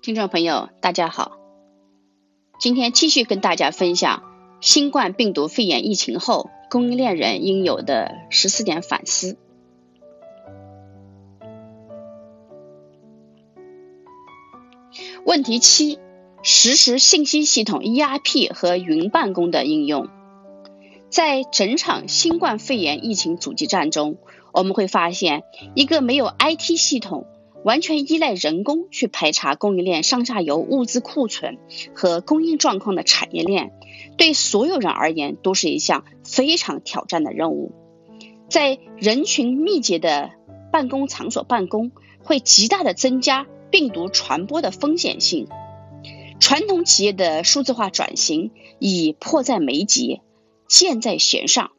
听众朋友，大家好，今天继续跟大家分享新冠病毒肺炎疫情后供应链人应有的14点反思。问题7：实时信息系统 ERP 和云办公的应用。在整场新冠肺炎疫情阻击战中，我们会发现一个没有 IT 系统，完全依赖人工去排查供应链上下游物资库存和供应状况的产业链，对所有人而言都是一项非常挑战的任务。在人群密集的办公场所办公，会极大的增加病毒传播的风险性。传统企业的数字化转型已迫在眉睫，箭在弦上。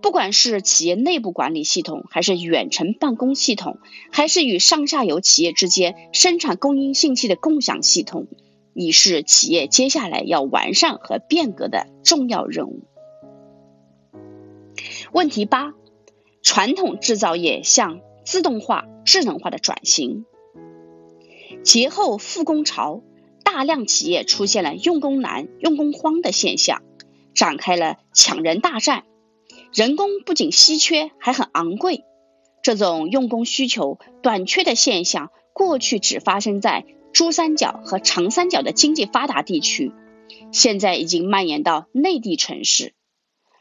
不管是企业内部管理系统，还是远程办公系统，还是与上下游企业之间生产供应信息的共享系统，已是企业接下来要完善和变革的重要任务。问题8：传统制造业向自动化、智能化的转型。节后复工潮，大量企业出现了用工难、用工荒的现象，展开了抢人大战。人工不仅稀缺，还很昂贵。这种用工需求短缺的现象，过去只发生在珠三角和长三角的经济发达地区，现在已经蔓延到内地城市。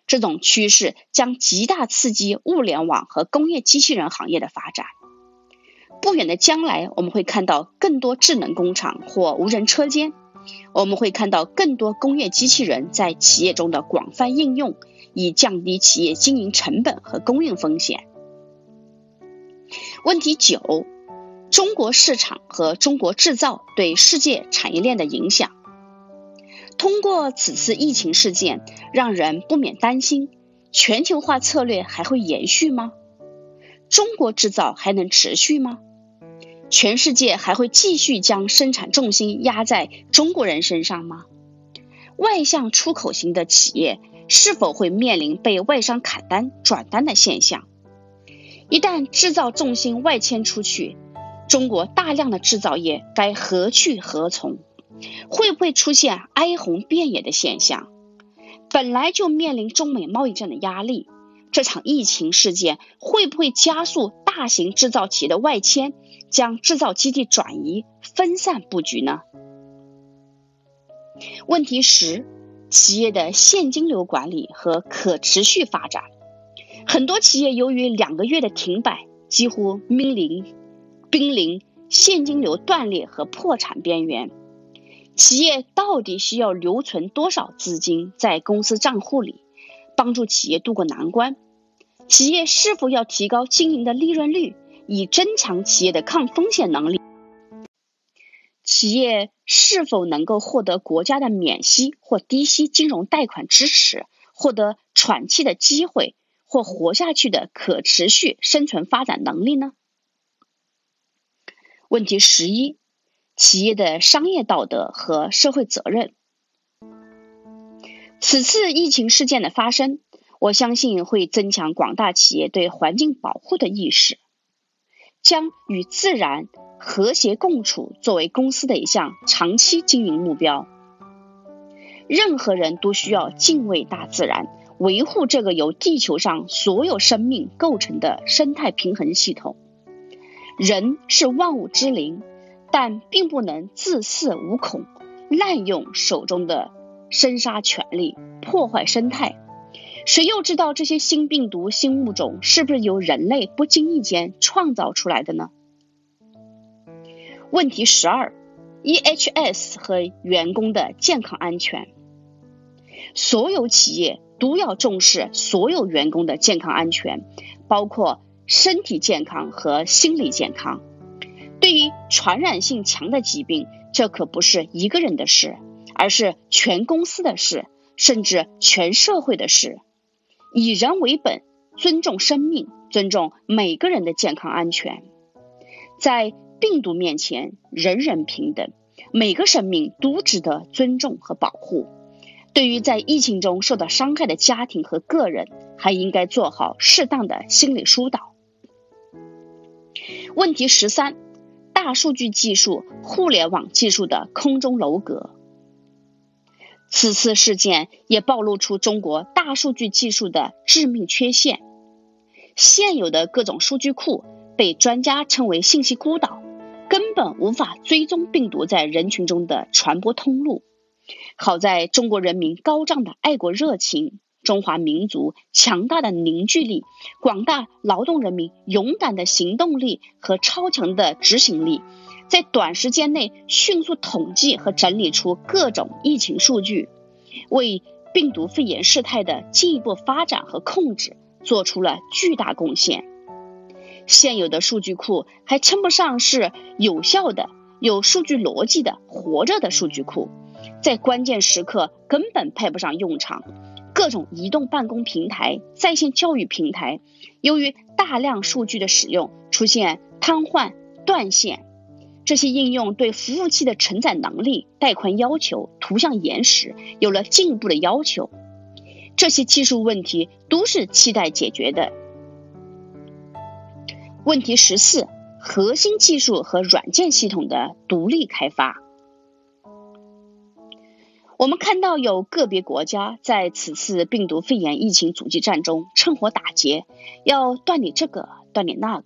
这种趋势将极大刺激物联网和工业机器人行业的发展。不远的将来，我们会看到更多智能工厂或无人车间，我们会看到更多工业机器人在企业中的广泛应用，以降低企业经营成本和供应风险。问题9：中国市场和中国制造对世界产业链的影响。通过此次疫情事件，让人不免担心，全球化策略还会延续吗？中国制造还能持续吗？全世界还会继续将生产重心压在中国人身上吗？外向出口型的企业是否会面临被外商砍单、转单的现象？一旦制造重心外迁出去，中国大量的制造业该何去何从？会不会出现哀鸿遍野的现象？本来就面临中美贸易战的压力，这场疫情事件会不会加速大型制造企业的外迁，将制造基地转移、分散布局呢？问题10：企业的现金流管理和可持续发展。很多企业由于2个月的停摆，几乎濒临现金流断裂和破产边缘。企业到底需要留存多少资金在公司账户里，帮助企业渡过难关？企业是否要提高经营的利润率，以增强企业的抗风险能力？企业是否能够获得国家的免息或低息金融贷款支持，获得喘气的机会或活下去的可持续生存发展能力呢？问题11：企业的商业道德和社会责任。此次疫情事件的发生，我相信会增强广大企业对环境保护的意识，将与自然和谐共处作为公司的一项长期经营目标。任何人都需要敬畏大自然，维护这个由地球上所有生命构成的生态平衡系统。人是万物之灵，但并不能自恃无恐，滥用手中的生杀权力，破坏生态。谁又知道这些新病毒、新物种是不是由人类不经意间创造出来的呢？问题12：EHS 和员工的健康安全。所有企业都要重视所有员工的健康安全，包括身体健康和心理健康。对于传染性强的疾病，这可不是一个人的事，而是全公司的事，甚至全社会的事。以人为本，尊重生命，尊重每个人的健康安全。在病毒面前，人人平等，每个生命都值得尊重和保护。对于在疫情中受到伤害的家庭和个人，还应该做好适当的心理疏导。问题13：大数据技术、互联网技术的空中楼阁。此次事件也暴露出中国大数据技术的致命缺陷，现有的各种数据库被专家称为信息孤岛，根本无法追踪病毒在人群中的传播通路。好在中国人民高涨的爱国热情，中华民族强大的凝聚力，广大劳动人民勇敢的行动力和超强的执行力，在短时间内迅速统计和整理出各种疫情数据，为病毒肺炎事态的进一步发展和控制做出了巨大贡献。现有的数据库还称不上是有效的、有数据逻辑的活着的数据库，在关键时刻根本派不上用场。各种移动办公平台、在线教育平台，由于大量数据的使用，出现瘫痪、断线。这些应用对服务器的承载能力、带宽要求、图像延时有了进一步的要求。这些技术问题都是期待解决的。问题14：核心技术和软件系统的独立开发。我们看到有个别国家在此次病毒肺炎疫情阻击战中趁火打劫，要断理这个，断理那个。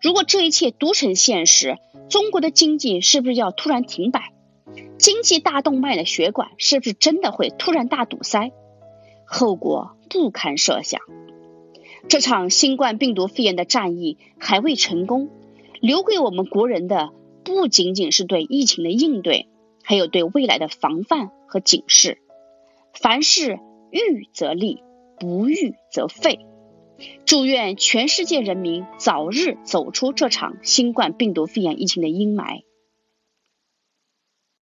如果这一切都成现实，中国的经济是不是要突然停摆？经济大动脉的血管是不是真的会突然大堵塞？后果不堪设想。这场新冠病毒肺炎的战役还未成功，留给我们国人的不仅仅是对疫情的应对，还有对未来的防范和警示。凡事预则立，不预则废。祝愿全世界人民早日走出这场新冠病毒肺炎疫情的阴霾。